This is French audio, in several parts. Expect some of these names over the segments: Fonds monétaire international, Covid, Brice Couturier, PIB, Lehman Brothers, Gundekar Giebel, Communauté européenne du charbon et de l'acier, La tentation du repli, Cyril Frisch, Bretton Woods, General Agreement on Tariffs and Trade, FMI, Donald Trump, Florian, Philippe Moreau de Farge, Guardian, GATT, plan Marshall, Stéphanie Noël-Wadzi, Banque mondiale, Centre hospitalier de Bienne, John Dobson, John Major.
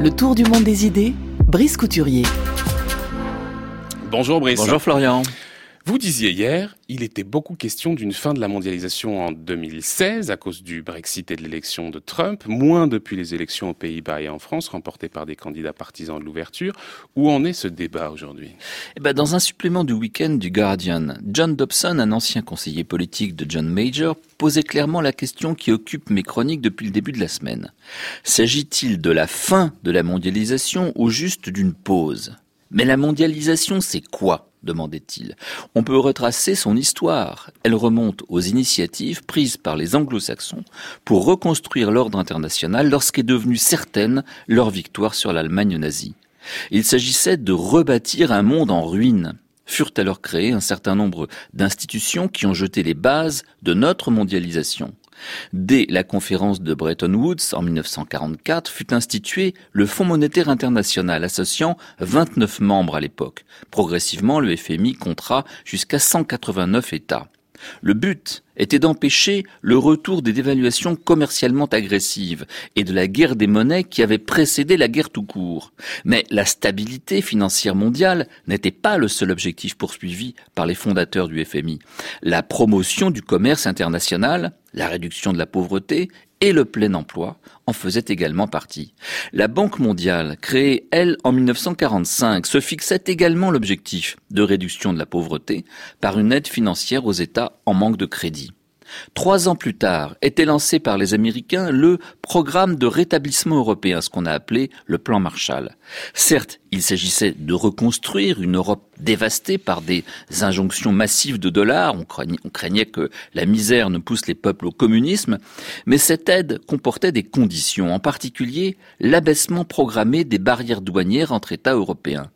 Le tour du monde des idées, Brice Couturier. Bonjour Brice. Bonjour Florian. Vous disiez hier, il était beaucoup question d'une fin de la mondialisation en 2016 à cause du Brexit et de l'élection de Trump, moins depuis les élections aux Pays-Bas et en France, remportées par des candidats partisans de l'ouverture. Où en est ce débat aujourd'hui ? Dans un supplément du week-end du Guardian, John Dobson, un ancien conseiller politique de John Major, posait clairement la question qui occupe mes chroniques depuis le début de la semaine. S'agit-il de la fin de la mondialisation ou juste d'une pause ? Mais la mondialisation, c'est quoi ? Demandait-il. On peut retracer son histoire. Elle remonte aux initiatives prises par les anglo-saxons pour reconstruire l'ordre international lorsqu'est devenue certaine leur victoire sur l'Allemagne nazie. Il s'agissait de rebâtir un monde en ruine. Furent alors créés un certain nombre d'institutions qui ont jeté les bases de notre mondialisation. Dès la conférence de Bretton Woods en 1944 fut institué le Fonds monétaire international associant 29 membres à l'époque. Progressivement, le FMI comptera jusqu'à 189 États. Le but était d'empêcher le retour des dévaluations commercialement agressives et de la guerre des monnaies qui avait précédé la guerre tout court. Mais la stabilité financière mondiale n'était pas le seul objectif poursuivi par les fondateurs du FMI. La promotion du commerce international, la réduction de la pauvreté et le plein emploi en faisaient également partie. La Banque mondiale, créée, elle, en 1945, se fixait également l'objectif de réduction de la pauvreté par une aide financière aux États en manque de crédit. 3 ans plus tard, était lancé par les Américains le programme de rétablissement européen, ce qu'on a appelé le plan Marshall. Certes, il s'agissait de reconstruire une Europe dévastée par des injonctions massives de dollars, on craignait que la misère ne pousse les peuples au communisme, mais cette aide comportait des conditions, en particulier l'abaissement programmé des barrières douanières entre États européens.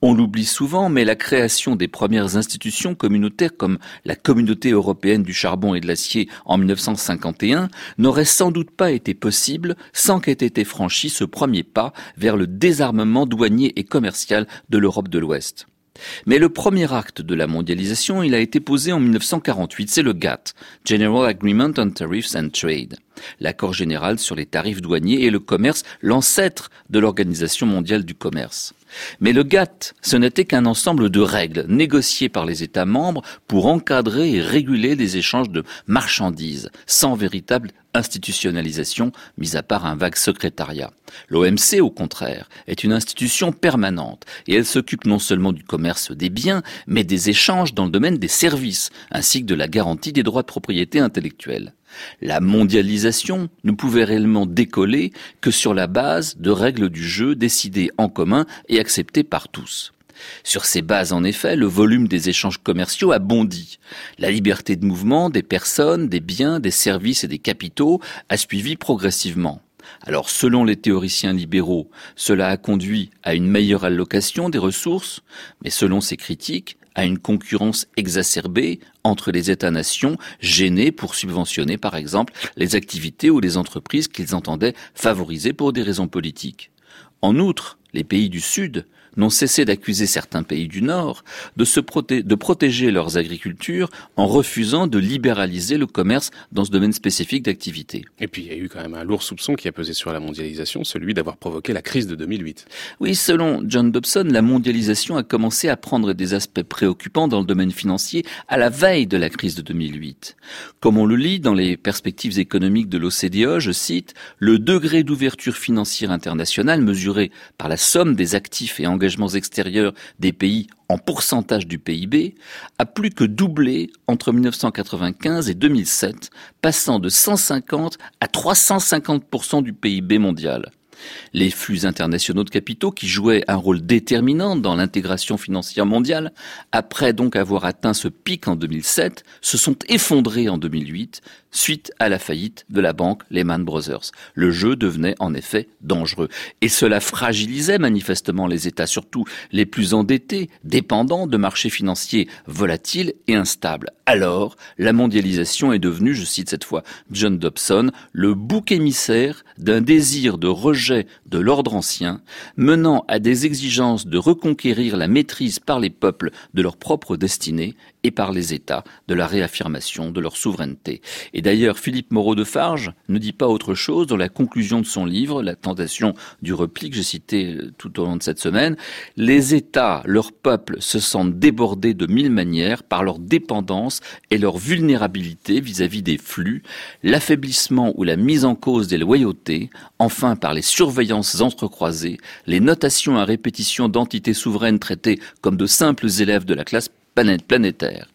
On l'oublie souvent, mais la création des premières institutions communautaires comme la Communauté européenne du charbon et de l'acier en 1951 n'aurait sans doute pas été possible sans qu'ait été franchi ce premier pas vers le désarmement douanier et commercial de l'Europe de l'Ouest. Mais le premier acte de la mondialisation, il a été posé en 1948, c'est le GATT, General Agreement on Tariffs and Trade, l'accord général sur les tarifs douaniers et le commerce, l'ancêtre de l'Organisation mondiale du commerce. Mais le GATT, ce n'était qu'un ensemble de règles négociées par les États membres pour encadrer et réguler les échanges de marchandises, sans véritable institutionnalisation, mis à part un vague secrétariat. L'OMC, au contraire, est une institution permanente et elle s'occupe non seulement du commerce des biens, mais des échanges dans le domaine des services, ainsi que de la garantie des droits de propriété intellectuelle. La mondialisation ne pouvait réellement décoller que sur la base de règles du jeu décidées en commun et acceptées par tous. Sur ces bases, en effet, le volume des échanges commerciaux a bondi. La liberté de mouvement des personnes, des biens, des services et des capitaux a suivi progressivement. Alors, selon les théoriciens libéraux, cela a conduit à une meilleure allocation des ressources, mais selon ces critiques, à une concurrence exacerbée entre les États-nations, gênés pour subventionner, par exemple, les activités ou les entreprises qu'ils entendaient favoriser pour des raisons politiques. En outre, les pays du Sud n'ont cessé d'accuser certains pays du Nord de protéger leurs agricultures en refusant de libéraliser le commerce dans ce domaine spécifique d'activité. Et puis il y a eu quand même un lourd soupçon qui a pesé sur la mondialisation, celui d'avoir provoqué la crise de 2008. Oui, selon John Dobson, la mondialisation a commencé à prendre des aspects préoccupants dans le domaine financier à la veille de la crise de 2008. Comme on le lit dans les perspectives économiques de l'OCDE, je cite, « Le degré d'ouverture financière internationale mesuré par la somme des actifs et engagements extérieurs des pays en pourcentage du PIB, a plus que doublé entre 1995 et 2007, passant de 150 à 350% du PIB mondial. Les flux internationaux de capitaux, qui jouaient un rôle déterminant dans l'intégration financière mondiale, après donc avoir atteint ce pic en 2007, se sont effondrés en 2008, suite à la faillite de la banque Lehman Brothers. Le jeu devenait en effet dangereux. Et cela fragilisait manifestement les États, surtout les plus endettés, dépendants de marchés financiers volatiles et instables. Alors, la mondialisation est devenue, je cite cette fois John Dobson, le bouc émissaire d'un désir de rejet rejet de l'ordre ancien, menant à des exigences de reconquérir la maîtrise par les peuples de leur propre destinée et par les États de la réaffirmation de leur souveraineté. Et d'ailleurs, Philippe Moreau de Farge ne dit pas autre chose dans la conclusion de son livre « La tentation du repli » que j'ai cité tout au long de cette semaine. « Les États, leurs peuples, se sentent débordés de mille manières par leur dépendance et leur vulnérabilité vis-à-vis des flux, l'affaiblissement ou la mise en cause des loyautés, enfin par les surveillances entrecroisées, les notations à répétition d'entités souveraines traitées comme de simples élèves de la classe planétaire.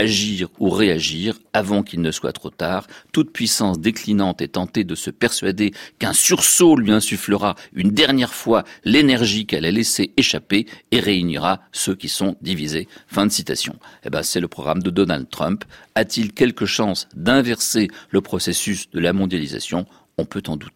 Agir ou réagir avant qu'il ne soit trop tard, toute puissance déclinante est tentée de se persuader qu'un sursaut lui insufflera une dernière fois l'énergie qu'elle a laissée échapper et réunira ceux qui sont divisés. » Fin de citation. Eh ben, c'est le programme de Donald Trump. A-t-il quelque chance d'inverser le processus de la mondialisation ? On peut en douter.